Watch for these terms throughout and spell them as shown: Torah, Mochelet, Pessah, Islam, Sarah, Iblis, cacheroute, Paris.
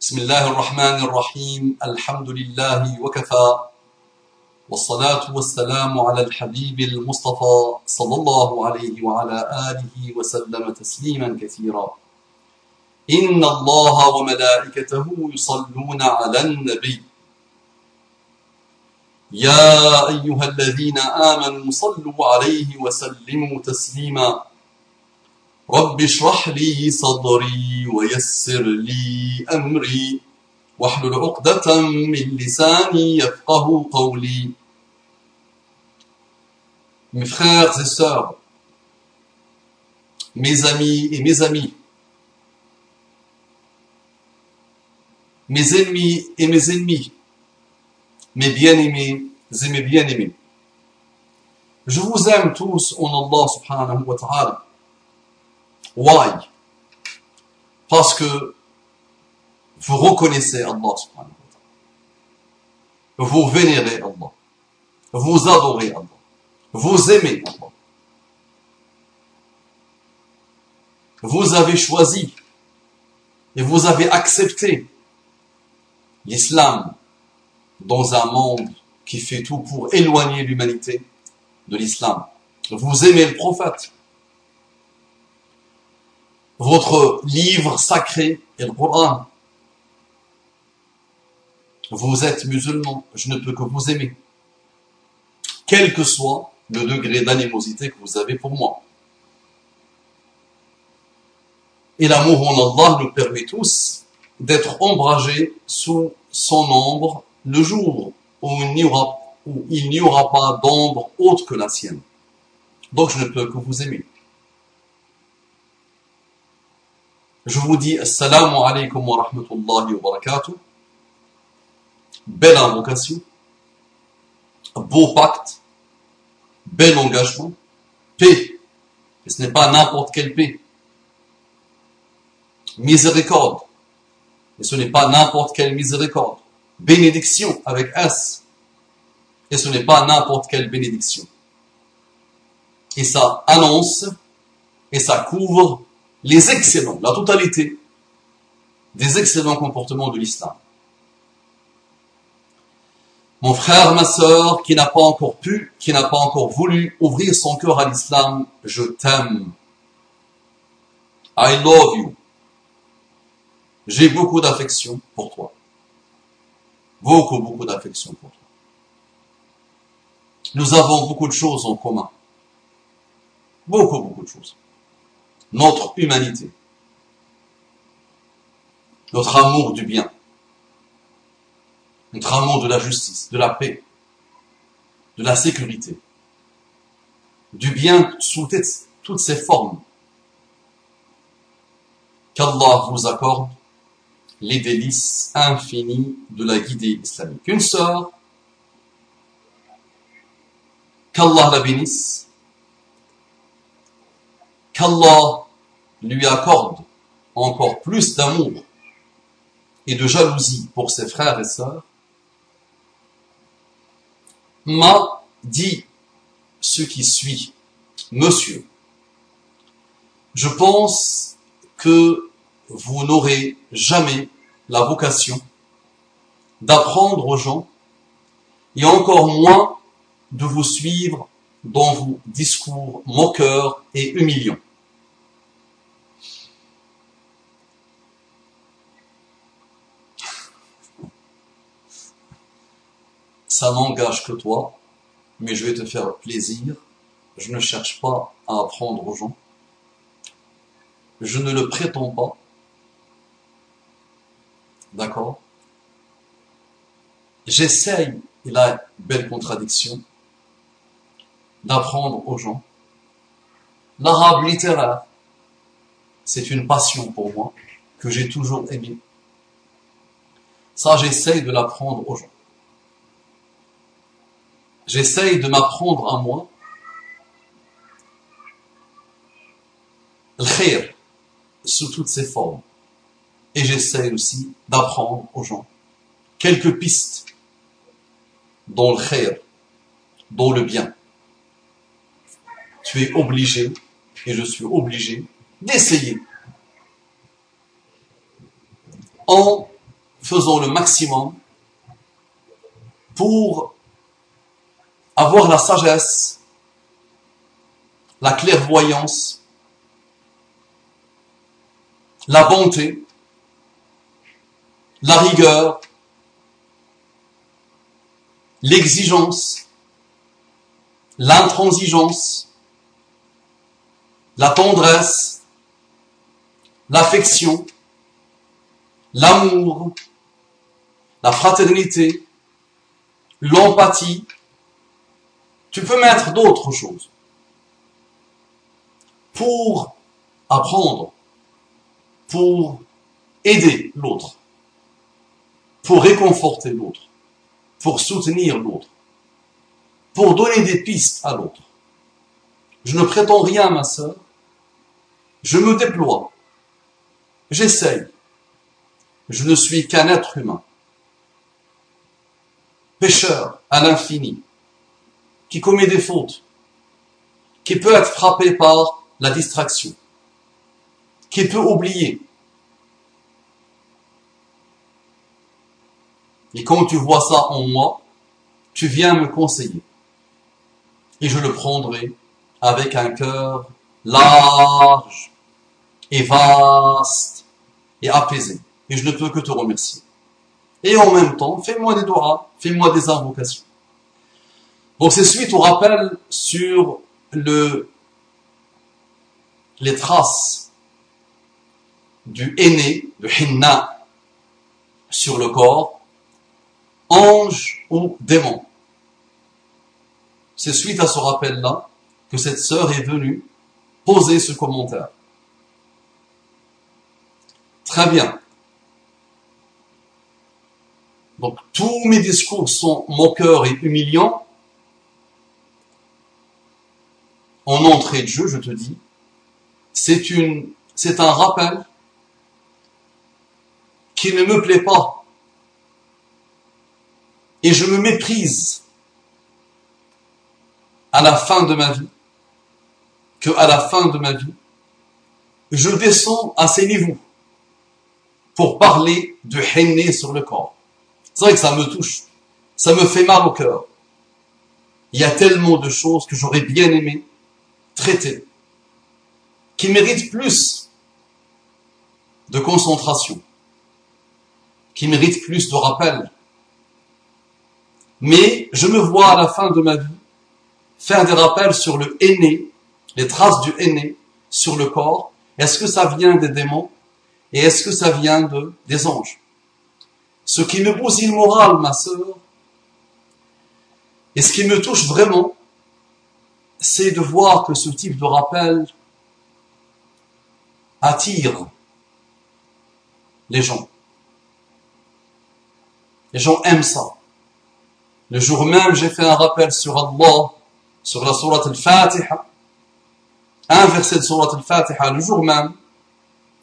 بسم الله الرحمن الرحيم الحمد لله وكفى والصلاة والسلام على الحبيب المصطفى صلى الله عليه وعلى آله وسلم تسليما كثيرا إن الله وملائكته يصلون على النبي يا أيها الذين آمنوا صلوا عليه وسلموا تسليما رب اشرح لي صدري ويسر لي أمري واحلل عقدة من لساني يفقه قولي. Mes frères et sœurs, mes amis et mes amis, mes ennemis et mes ennemis, mes bien-aimés et mes bien-aimés. Je vous aime tous en Allah subhanahu wa ta'ala. Why? Parce que vous reconnaissez Allah subhanahu wa ta'ala. Vous vénérez Allah. Vous adorez Allah. Vous aimez Allah. Vous avez choisi et vous avez accepté l'islam dans un monde qui fait tout pour éloigner l'humanité de l'islam. Vous aimez le prophète. Votre livre sacré est le Coran. Vous êtes musulman, je ne peux que vous aimer. Quel que soit le degré d'animosité que vous avez pour moi. Et l'amour en Allah nous permet tous d'être ombragés sous son ombre le jour où il n'y aura pas d'ombre autre que la sienne. Donc je ne peux que vous aimer. Je vous dis assalamu alaikum wa rahmatullahi wa barakatuh. Belle invocation, beau pacte, bel engagement, paix. Et ce n'est pas n'importe quelle paix. Miséricorde. Et ce n'est pas n'importe quelle miséricorde. Bénédiction avec S. Et ce n'est pas n'importe quelle bénédiction. Et ça annonce et ça couvre les excellents, la totalité des excellents comportements de l'islam. Mon frère, ma sœur, qui n'a pas encore voulu ouvrir son cœur à l'islam, je t'aime. I love you. J'ai beaucoup d'affection pour toi. Beaucoup, beaucoup d'affection pour toi. Nous avons beaucoup de choses en commun. Beaucoup, beaucoup de choses. Notre humanité, notre amour du bien, notre amour de la justice, de la paix, de la sécurité, du bien sous toutes ses formes. Qu'Allah vous accorde les délices infinies de la guidée islamique. Une sœur, qu'Allah la bénisse, qu'Allah lui accorde encore plus d'amour et de jalousie pour ses frères et sœurs, m'a dit ce qui suit. Monsieur, je pense que vous n'aurez jamais la vocation d'apprendre aux gens et encore moins de vous suivre dans vos discours moqueurs et humiliants. Ça n'engage que toi, mais je vais te faire plaisir. Je ne cherche pas à apprendre aux gens. Je ne le prétends pas. D'accord? J'essaye, et là, belle contradiction, d'apprendre aux gens. L'arabe littéraire, c'est une passion pour moi, que j'ai toujours aimée. Ça, j'essaye de l'apprendre aux gens. J'essaye de m'apprendre à moi le khayr sous toutes ses formes. Et j'essaye aussi d'apprendre aux gens quelques pistes dans le khayr, dans le bien. Tu es obligé, et je suis obligé, d'essayer en faisons le maximum pour avoir la sagesse, la clairvoyance, la bonté, la rigueur, l'exigence, l'intransigeance, la tendresse, l'affection, l'amour, la fraternité, l'empathie. Tu peux mettre d'autres choses pour apprendre, pour aider l'autre, pour réconforter l'autre, pour soutenir l'autre, pour donner des pistes à l'autre. Je ne prétends rien, ma sœur. Je me déploie. J'essaye. Je ne suis qu'un être humain, pécheur à l'infini, qui commet des fautes, qui peut être frappé par la distraction, qui peut oublier. Et quand tu vois ça en moi, tu viens me conseiller. Et je le prendrai avec un cœur large et vaste et apaisé. Et je ne peux que te remercier. Et en même temps, fais-moi des doigts, fais-moi des invocations. Donc c'est suite au rappel sur les traces du henné, de henna, sur le corps, ange ou démon. C'est suite à ce rappel-là que cette sœur est venue poser ce commentaire. Très bien. Donc, tous mes discours sont moqueurs et humiliants. En entrée de jeu, je te dis, c'est un rappel qui ne me plaît pas. Et je me méprise à la fin de ma vie, je descends à ces niveaux pour parler de henné sur le corps. C'est vrai que ça me touche, ça me fait mal au cœur. Il y a tellement de choses que j'aurais bien aimé traiter, qui méritent plus de concentration, qui méritent plus de rappel. Mais je me vois à la fin de ma vie faire des rappels sur le henné, les traces du henné sur le corps. Est-ce que ça vient des démons et est-ce que ça vient des anges? Ce qui me bousille le moral, ma sœur, et ce qui me touche vraiment, c'est de voir que ce type de rappel attire les gens. Les gens aiment ça. Le jour même, j'ai fait un rappel sur Allah, sur la sourate al-Fatiha, un verset de sourate al-Fatiha, le jour même,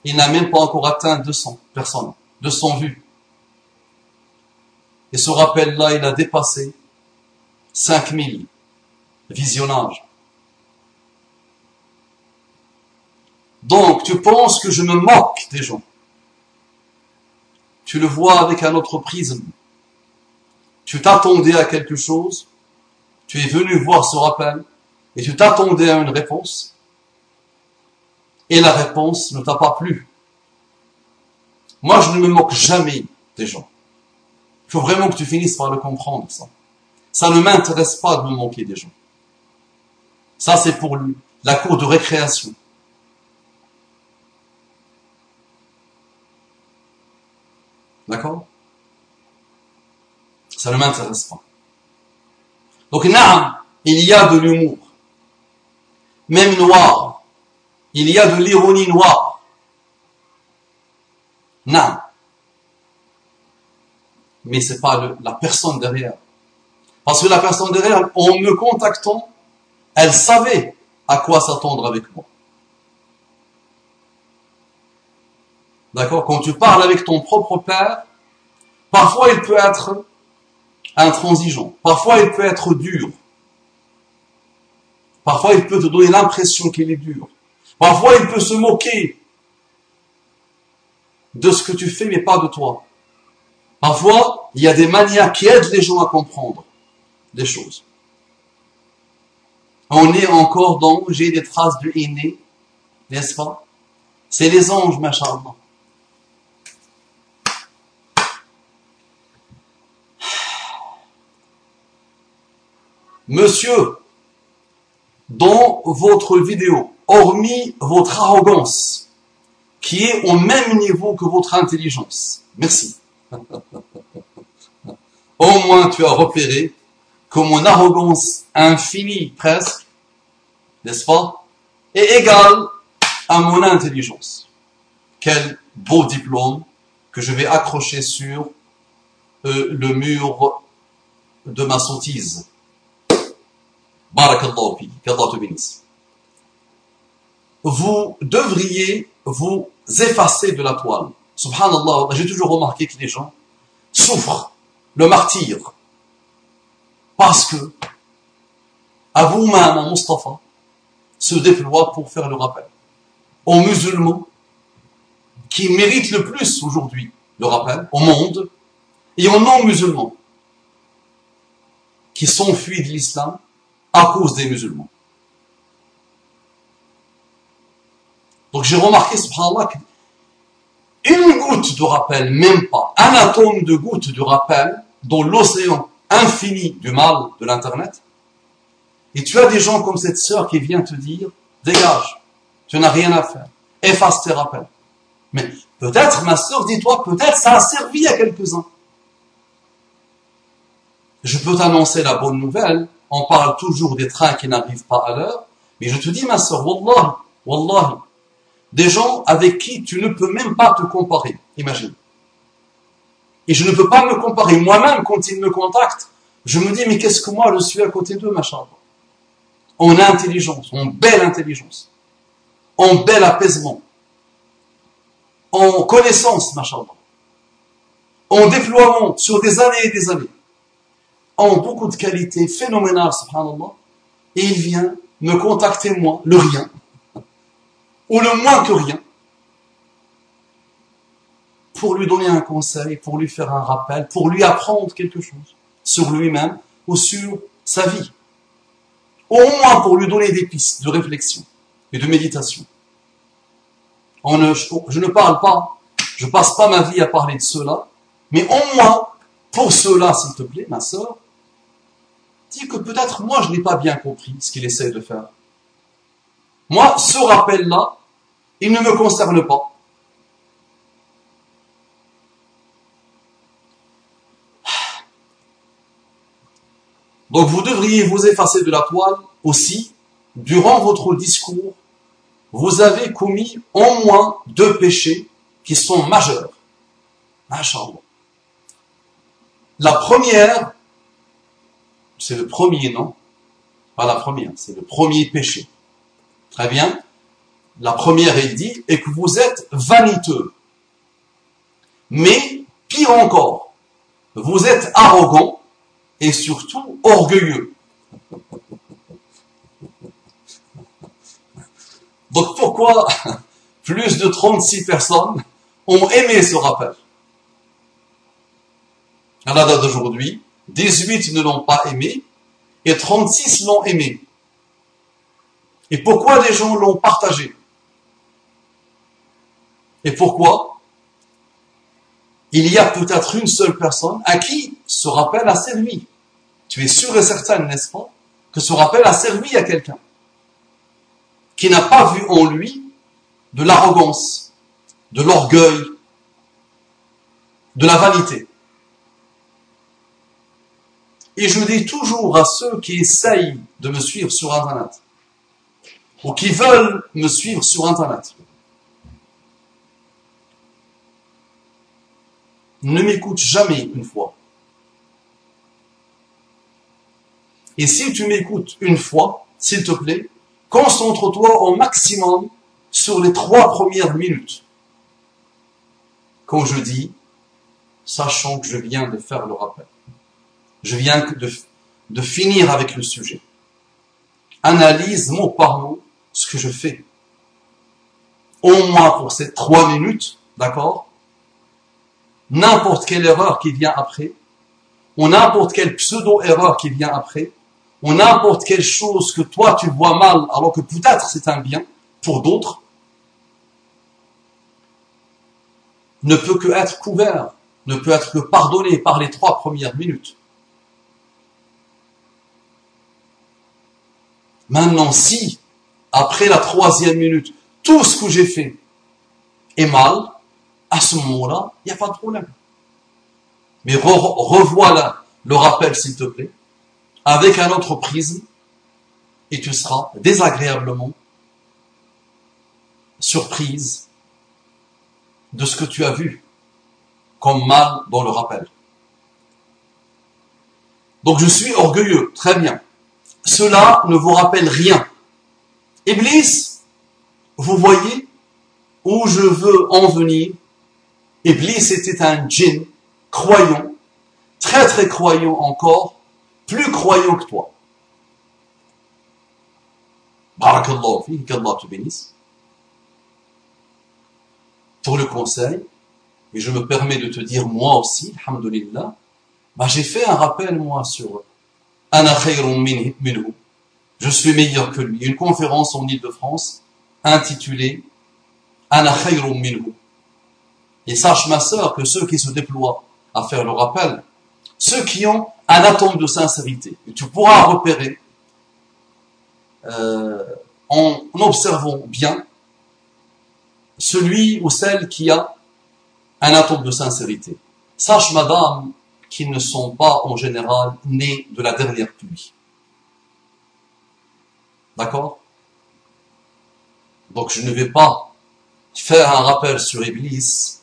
il n'a même pas encore atteint 200 personnes, 200 vues. Et ce rappel-là, il a dépassé 5000 visionnages. Donc, tu penses que je me moque des gens. Tu le vois avec un autre prisme. Tu t'attendais à quelque chose, tu es venu voir ce rappel, et tu t'attendais à une réponse, et la réponse ne t'a pas plu. Moi, je ne me moque jamais des gens. Il faut vraiment que tu finisses par le comprendre, ça. Ça ne m'intéresse pas de me moquer des gens. Ça, c'est pour la cour de récréation. D'accord ? Ça ne m'intéresse pas. Donc, naam, il y a de l'humour, même noir. Il y a de l'ironie noire. Naam. Mais c'est pas la personne derrière. Parce que la personne derrière, en me contactant, elle savait à quoi s'attendre avec moi. D'accord ? Quand tu parles avec ton propre père, parfois il peut être intransigeant. Parfois, il peut être dur. Parfois, il peut te donner l'impression qu'il est dur. Parfois, il peut se moquer de ce que tu fais, mais pas de toi. Parfois, il y a des manières qui aident les gens à comprendre des choses. On est encore dans, j'ai des traces du inné, n'est-ce pas? C'est les anges, machallah. Monsieur, dans votre vidéo, hormis votre arrogance, qui est au même niveau que votre intelligence, merci. Au moins tu as repéré que mon arrogance infinie presque, n'est-ce pas, est égale à mon intelligence. Quel beau diplôme que je vais accrocher sur le mur de ma sottise. Barakallahu fi, qu'Allah te bénisse. Vous devriez vous effacer de la toile. Subhanallah, j'ai toujours remarqué que les gens souffrent le martyr. Parce que Abu Mama Mustafa se déploie pour faire le rappel aux musulmans qui méritent le plus aujourd'hui le rappel au monde et aux non-musulmans qui s'enfuient de l'islam à cause des musulmans. Donc j'ai remarqué, subhanallah, une goutte de rappel, même pas, un atome de goutte de rappel dans l'océan infini du mal de l'internet. Et tu as des gens comme cette sœur qui vient te dire, dégage, tu n'as rien à faire, efface tes rappels. Mais peut-être, ma sœur, dis-toi, peut-être ça a servi à quelques-uns. Je peux t'annoncer la bonne nouvelle, on parle toujours des trains qui n'arrivent pas à l'heure, mais je te dis, ma sœur, wallahi, wallahi, des gens avec qui tu ne peux même pas te comparer, imagine. Et je ne peux pas me comparer. Moi-même, quand ils me contactent, je me dis, mais qu'est-ce que moi, je suis à côté d'eux, machin. En intelligence, en belle intelligence, en bel apaisement, en connaissance, machin, en déploiement sur des années et des années, en beaucoup de qualités phénoménales, subhanallah, et il vient me contacter, moi, le rien, ou le moins que rien, pour lui donner un conseil, pour lui faire un rappel, pour lui apprendre quelque chose sur lui-même ou sur sa vie. Au moins pour lui donner des pistes de réflexion et de méditation. Je ne parle pas, je passe pas ma vie à parler de cela, mais au moins, pour cela, s'il te plaît, ma sœur, dis que peut-être moi je n'ai pas bien compris ce qu'il essaie de faire. Moi, ce rappel-là, il ne me concerne pas. Donc vous devriez vous effacer de la toile aussi. Durant votre discours, vous avez commis au moins 2 péchés qui sont majeurs. Masha'Allah. La première, c'est le premier, non? Pas la première, c'est le premier péché. Très bien. La première, il dit, est que vous êtes vaniteux. Mais, pire encore, vous êtes arrogant et surtout orgueilleux. Donc pourquoi plus de 36 personnes ont aimé ce rappel? À la date d'aujourd'hui, 18 ne l'ont pas aimé et 36 l'ont aimé. Et pourquoi les gens l'ont partagé? Et pourquoi il y a peut-être une seule personne à qui ce rappel a servi? Tu es sûr et certain, n'est-ce pas, que ce rappel a servi à quelqu'un qui n'a pas vu en lui de l'arrogance, de l'orgueil, de la vanité. Et je dis toujours à ceux qui essayent de me suivre sur Internet, ou qui veulent me suivre sur Internet, ne m'écoute jamais une fois. Et si tu m'écoutes une fois, s'il te plaît, concentre-toi au maximum sur les 3 premières minutes. Quand je dis, sachant que je viens de faire le rappel, je viens de finir avec le sujet. Analyse mot par mot ce que je fais. Au moins pour ces 3 minutes, d'accord ? n'importe quelle erreur qui vient après, ou n'importe quelle pseudo-erreur qui vient après, ou n'importe quelle chose que toi tu vois mal, alors que peut-être c'est un bien pour d'autres, ne peut que être couvert, ne peut être que pardonné par les 3 premières minutes. Maintenant, si, après la 3e minute, tout ce que j'ai fait est mal, à ce moment-là, il n'y a pas de problème. Mais revois le rappel, s'il te plaît, avec un autre prisme, et tu seras désagréablement surprise de ce que tu as vu comme mal dans le rappel. Donc je suis orgueilleux, très bien. Cela ne vous rappelle rien. Iblis, vous voyez où je veux en venir. Iblis était un djinn, croyant, très très croyant encore, plus croyant que toi. Barakallahu fihi, qu'Allah te bénisse. Pour le conseil, et je me permets de te dire moi aussi, alhamdulillah, j'ai fait un rappel moi sur je suis meilleur que lui. Une conférence en Ile-de-France intitulée Ana khayrun minhu. Et sache ma sœur que ceux qui se déploient à faire le rappel, ceux qui ont un atome de sincérité, et tu pourras repérer en observant bien celui ou celle qui a un atome de sincérité. Sache madame qui ne sont pas en général nés de la dernière pluie. D'accord? Donc je ne vais pas faire un rappel sur Iblis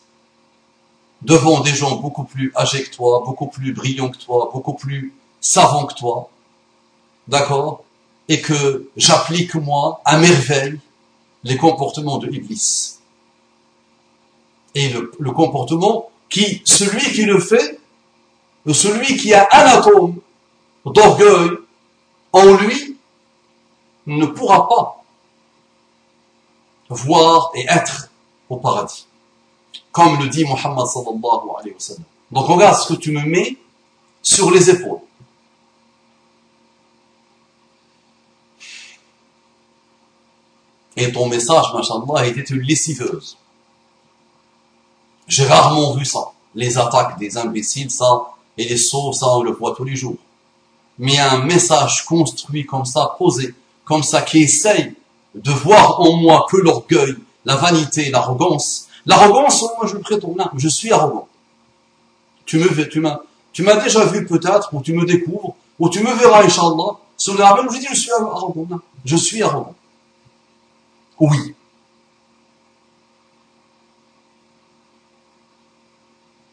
devant des gens beaucoup plus âgés que toi, beaucoup plus brillants que toi, beaucoup plus savants que toi. D'accord? Et que j'applique moi à merveille les comportements de Iblis. Et le comportement qui, celui qui le fait, celui qui a un atome d'orgueil en lui ne pourra pas voir et être au paradis. Comme le dit Muhammad sallallahu alayhi wa sallam. Donc regarde ce que tu me mets sur les épaules. Et ton message, machallah, était une lessiveuse. J'ai rarement vu ça. Les attaques des imbéciles, ça... Et les sauts, ça, on le voit tous les jours. Mais un message construit comme ça, posé comme ça, qui essaye de voir en moi que l'orgueil, la vanité, l'arrogance. L'arrogance, moi, je le prétends, non, je suis arrogant. Tu m'as déjà vu peut-être, ou tu me découvres, ou tu me verras, Inch'Allah, sur le rappel, je dis, je suis arrogant, non, je suis arrogant. Oui.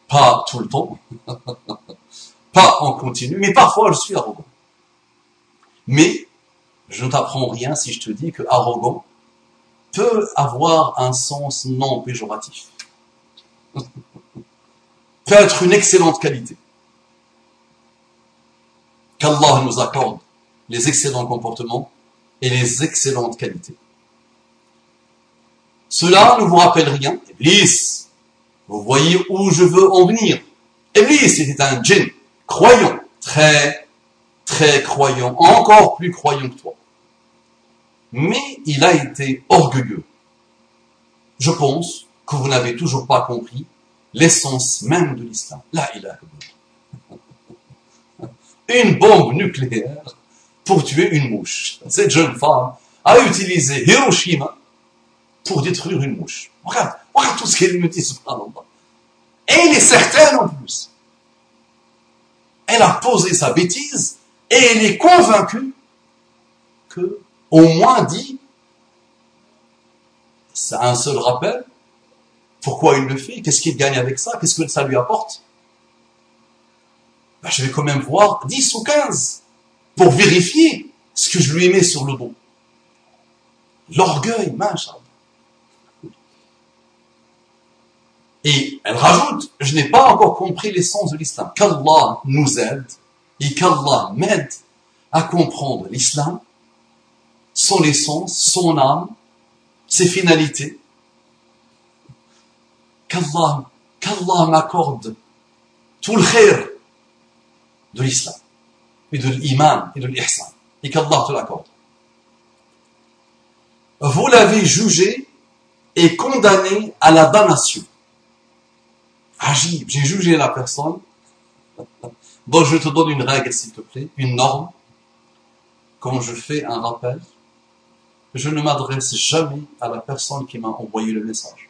Pas tout le temps, pas en continu, mais parfois je suis arrogant. Mais je ne t'apprends rien si je te dis que arrogant peut avoir un sens non péjoratif. Peut être une excellente qualité. Qu'Allah nous accorde les excellents comportements et les excellentes qualités. Cela ne vous rappelle rien, Iblis. Vous voyez où je veux en venir. Iblis, c'était un djinn, croyant, très, très croyant, encore plus croyant que toi. Mais il a été orgueilleux. Je pense que vous n'avez toujours pas compris l'essence même de l'islam. La ilaha illallah. Une bombe nucléaire pour tuer une mouche. Cette jeune femme a utilisé Hiroshima pour détruire une mouche. Regarde tout ce qu'elle me dit, subhanallah. Et elle est certaine en plus. Elle a posé sa bêtise et elle est convaincue que, au moins dit, c'est un seul rappel, pourquoi il le fait, qu'est-ce qu'il gagne avec ça, qu'est-ce que ça lui apporte. Je vais quand même voir 10 ou 15 pour vérifier ce que je lui mets sur le dos. L'orgueil, machin. Et elle rajoute, je n'ai pas encore compris l'essence de l'islam. Qu'Allah nous aide et qu'Allah m'aide à comprendre l'islam, son essence, son âme, ses finalités. Qu'Allah qu'Allah m'accorde tout le khayr de l'islam, et de l'iman, et de l'ihsan, et qu'Allah te l'accorde. Vous l'avez jugé et condamné à la damnation. Ajib, j'ai jugé la personne. Donc je te donne une règle, s'il te plaît, une norme. Quand je fais un rappel, je ne m'adresse jamais à la personne qui m'a envoyé le message.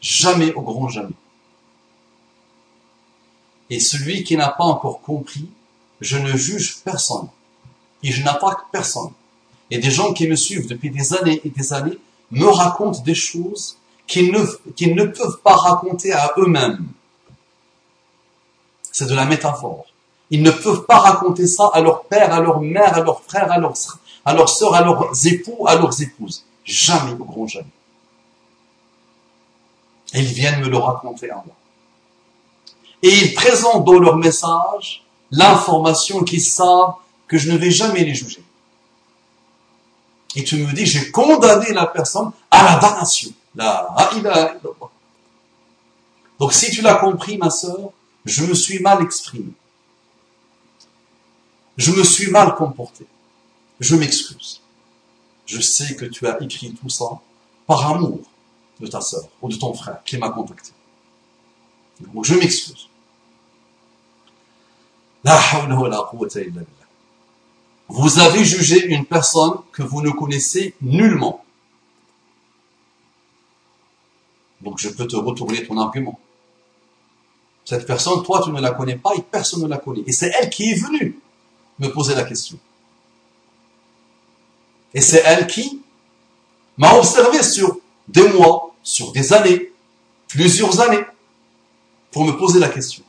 Jamais, au grand jamais. Et celui qui n'a pas encore compris, je ne juge personne. Et je n'attaque personne. Et des gens qui me suivent depuis des années et des années me racontent des choses qu'ils ne peuvent pas raconter à eux-mêmes. C'est de la métaphore. Ils ne peuvent pas raconter ça à leur père, à leur mère, à leurs frères, à leurs sœurs, à leurs époux, à leurs épouses. Jamais, au grand jamais. Ils viennent me le raconter à moi. Et ils présentent dans leur message l'information qu'ils savent que je ne vais jamais les juger. Et tu me dis, j'ai condamné la personne à la damnation. La ilaha illallah. Donc si tu l'as compris, ma sœur, je me suis mal exprimé. Je me suis mal comporté. Je m'excuse. Je sais que tu as écrit tout ça par amour de ta sœur ou de ton frère qui m'a contacté. Donc je m'excuse. La hawla wa la quwwata illa billah. Vous avez jugé une personne que vous ne connaissez nullement. Donc je peux te retourner ton argument. Cette personne, toi, tu ne la connais pas et personne ne la connaît. Et c'est elle qui est venue me poser la question. Et c'est elle qui m'a observé sur des mois, sur des années, plusieurs années, pour me poser la question.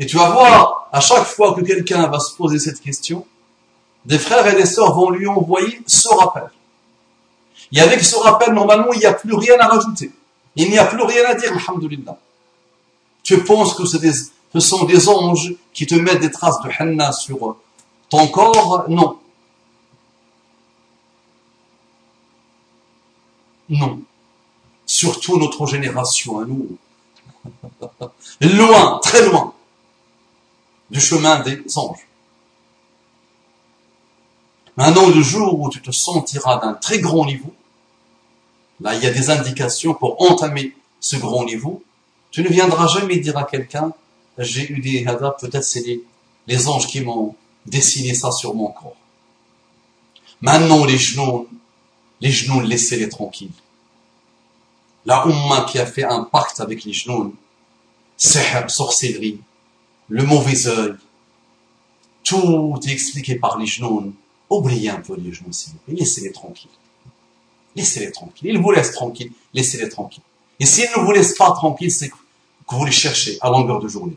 Et tu vas voir, à chaque fois que quelqu'un va se poser cette question, des frères et des sœurs vont lui envoyer ce rappel. Et avec ce rappel, normalement, il n'y a plus rien à rajouter. Il n'y a plus rien à dire, alhamdoulilah. Tu penses que ce sont des anges qui te mettent des traces de henna sur ton corps? Non. Non. Surtout notre génération, à nous. Loin, très loin du chemin des anges. Maintenant, le jour où tu te sentiras d'un très grand niveau, là, il y a des indications pour entamer ce grand niveau, tu ne viendras jamais dire à quelqu'un, j'ai eu des hadas, peut-être c'est les anges qui m'ont dessiné ça sur mon corps. Maintenant, les genoux, laissez-les tranquilles. La Ummah qui a fait un pacte avec les genoux, sihr, sorcellerie, le mauvais œil, tout est expliqué par les genoux. Oubliez un peu les genoux, s'il vous plaît. Laissez-les tranquilles. Laissez-les tranquilles. Ils vous laissent tranquilles. Laissez-les tranquilles. Et s'ils ne vous laissent pas tranquilles, c'est que vous les cherchez à longueur de journée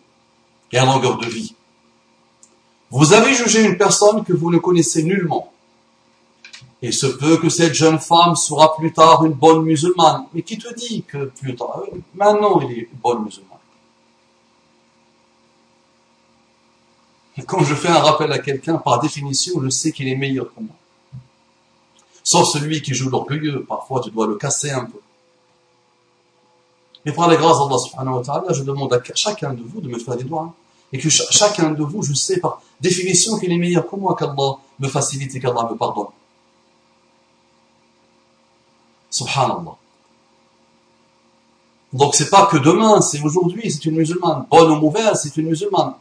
et à longueur de vie. Vous avez jugé une personne que vous ne connaissez nullement. Il se peut que cette jeune femme sera plus tard une bonne musulmane. Mais qui te dit que plus tard, maintenant, elle est une bonne musulmane? Quand je fais un rappel à quelqu'un, par définition, je sais qu'il est meilleur que moi. Sauf celui qui joue l'orgueilleux. Parfois, tu dois le casser un peu. Mais par la grâce d'Allah subhanahu wa ta'ala, je demande à chacun de vous de me faire des doigts. Et que chacun de vous, je sais par définition qu'il est meilleur que moi, qu'Allah me facilite et qu'Allah me pardonne. Subhanallah. Donc, c'est pas que demain, c'est aujourd'hui, c'est une musulmane. Bonne ou mauvaise, c'est une musulmane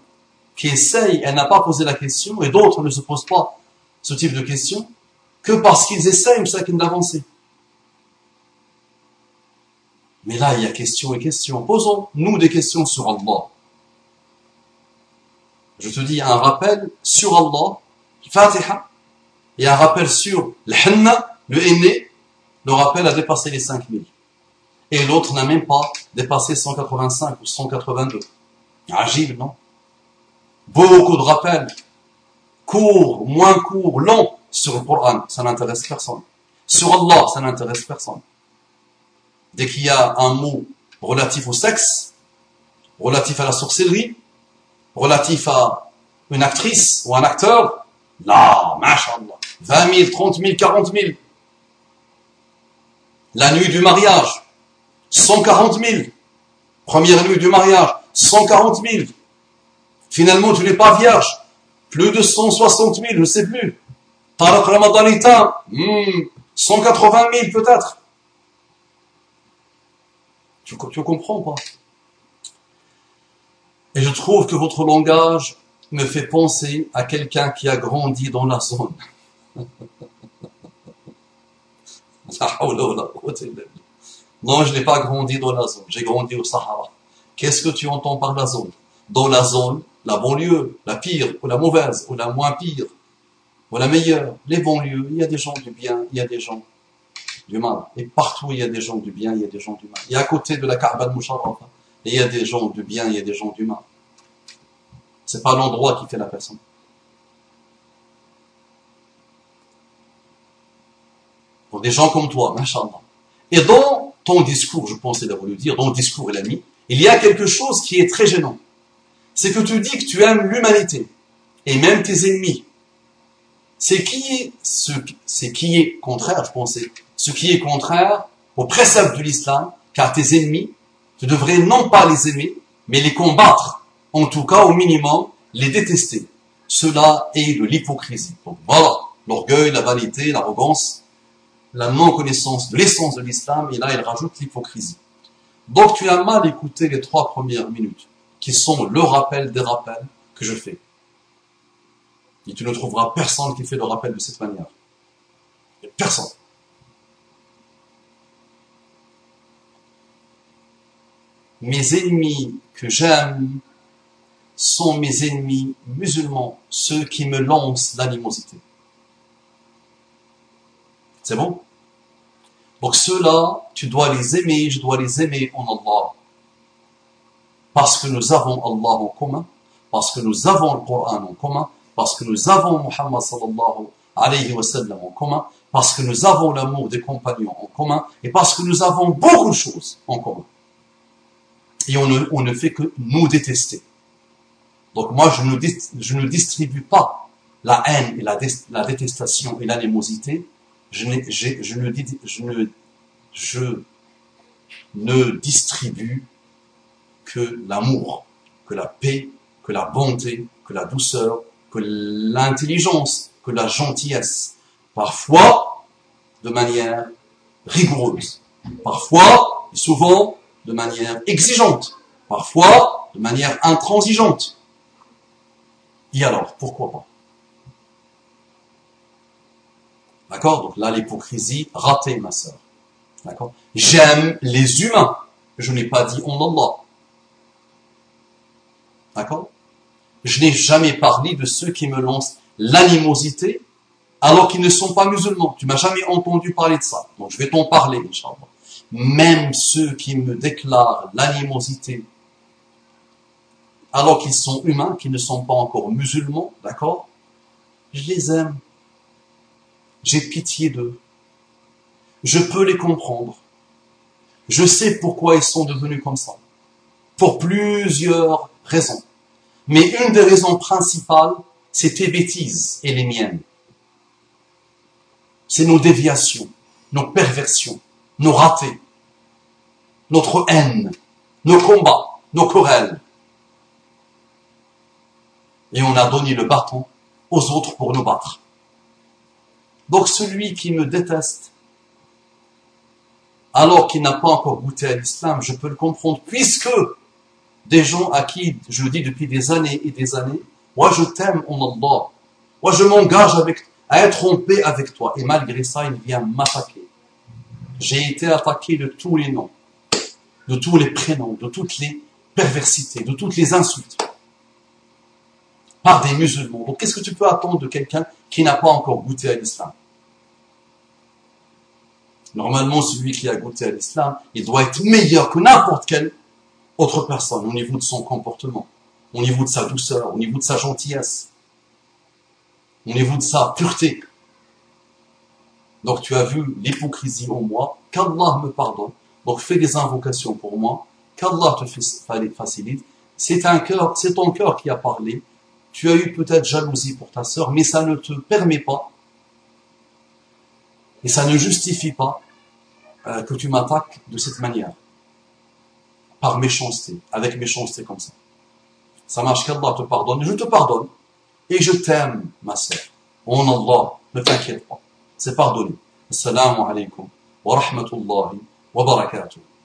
qui essaye, elle n'a pas posé la question, et d'autres ne se posent pas ce type de question, que parce qu'ils essayent chacun d'avancer. Mais là, il y a question et question. Posons-nous des questions sur Allah. Je te dis un rappel sur Allah, Fatiha, et un rappel sur l'Hanna, le aîné, le rappel a dépassé les 5000. Et l'autre n'a même pas dépassé 185 ou 182. Agile, non? Beaucoup de rappels, courts, moins courts, longs, sur le Coran, ça n'intéresse personne. Sur Allah, ça n'intéresse personne. Dès qu'il y a un mot relatif au sexe, relatif à la sorcellerie, relatif à une actrice ou un acteur, là, mashallah, 20 000, 30 000, 40 000. La nuit du mariage, 140 000. Première nuit du mariage, 140 000. Finalement, tu n'es pas vierge. Plus de 160 000, je ne sais plus. Taraq Ramadanita, 180 000 peut-être. Tu comprends pas? Et je trouve que votre langage me fait penser à quelqu'un qui a grandi dans la zone. Non, je n'ai pas grandi dans la zone, j'ai grandi au Sahara. Qu'est-ce que tu entends par la zone? Dans la zone, la banlieue, la pire, ou la mauvaise, ou la moins pire, ou la meilleure. Les banlieues, il y a des gens du bien, il y a des gens du mal. Et partout, il y a des gens du bien, il y a des gens du mal. Et à côté de la Kaaba de Moucharraf, il y a des gens du bien, il y a des gens du mal. C'est pas l'endroit qui fait la personne. Pour des gens comme toi, machallah. Et dans ton discours, je pensais d'avoir le dire, dans le discours, il a mis, il y a quelque chose qui est très gênant. C'est que tu dis que tu aimes l'humanité, et même tes ennemis. C'est qui est contraire, je pensais, ce qui est contraire au précepte de l'islam, car tes ennemis, tu devrais non pas les aimer, mais les combattre. En tout cas, au minimum, les détester. Cela est de l'hypocrisie. Donc voilà, l'orgueil, la vanité, l'arrogance, la non-connaissance de l'essence de l'islam, et là, il rajoute l'hypocrisie. Donc tu as mal écouté les 3 premières minutes, qui sont le rappel des rappels que je fais. Et tu ne trouveras personne qui fait le rappel de cette manière. Personne. Mes ennemis que j'aime sont mes ennemis musulmans, ceux qui me lancent l'animosité. C'est bon? Donc ceux-là, tu dois les aimer, je dois les aimer en Allah. Parce que nous avons Allah en commun, parce que nous avons le Coran en commun, parce que nous avons Muhammad sallallahu alayhi wa sallam en commun, parce que nous avons l'amour des compagnons en commun, et parce que nous avons beaucoup de choses en commun. Et on ne fait que nous détester. Donc moi, je ne distribue pas la haine et la détestation et l'animosité. Je ne distribue que l'amour, que la paix, que la bonté, que la douceur, que l'intelligence, que la gentillesse. Parfois, de manière rigoureuse. Parfois, et souvent, de manière exigeante. Parfois, de manière intransigeante. Et alors, pourquoi pas? D'accord? Donc là, l'hypocrisie ratée, ma sœur. D'accord? J'aime les humains. Je n'ai pas dit on Allah. D'accord? Je n'ai jamais parlé de ceux qui me lancent l'animosité alors qu'ils ne sont pas musulmans. Tu m'as jamais entendu parler de ça. Donc je vais t'en parler, Inch'Allah. Même ceux qui me déclarent l'animosité alors qu'ils sont humains, qu'ils ne sont pas encore musulmans, d'accord? Je les aime. J'ai pitié d'eux. Je peux les comprendre. Je sais pourquoi ils sont devenus comme ça. Pour plusieurs raisons. Mais une des raisons principales, c'est tes bêtises et les miennes. C'est nos déviations, nos perversions, nos ratés, notre haine, nos combats, nos querelles. Et on a donné le bâton aux autres pour nous battre. Donc celui qui me déteste, alors qu'il n'a pas encore goûté à l'islam, je peux le comprendre, puisque des gens à qui je dis depuis des années, « Moi, je t'aime, on adore. Moi, je m'engage à être en paix avec toi. » Et malgré ça, il vient m'attaquer. J'ai été attaqué de tous les noms, de tous les prénoms, de toutes les perversités, de toutes les insultes. Par des musulmans. Donc, qu'est-ce que tu peux attendre de quelqu'un qui n'a pas encore goûté à l'islam? Normalement, celui qui a goûté à l'islam, il doit être meilleur que n'importe quelle autre personne, au niveau de son comportement, au niveau de sa douceur, au niveau de sa gentillesse, au niveau de sa pureté. Donc, tu as vu l'hypocrisie en moi, qu'Allah me pardonne. Donc, fais des invocations pour moi, qu'Allah te facilite. C'est ton cœur qui a parlé. Tu as eu peut-être jalousie pour ta sœur, mais ça ne te permet pas, et ça ne justifie pas que tu m'attaques de cette manière. par méchanceté, avec méchanceté comme ça. Ça marche qu'Allah te pardonne, je te pardonne, et je t'aime, ma sœur. Oh Allah, ne t'inquiète pas, c'est pardonné. Assalamu alaikum wa rahmatullahi wa barakatuh.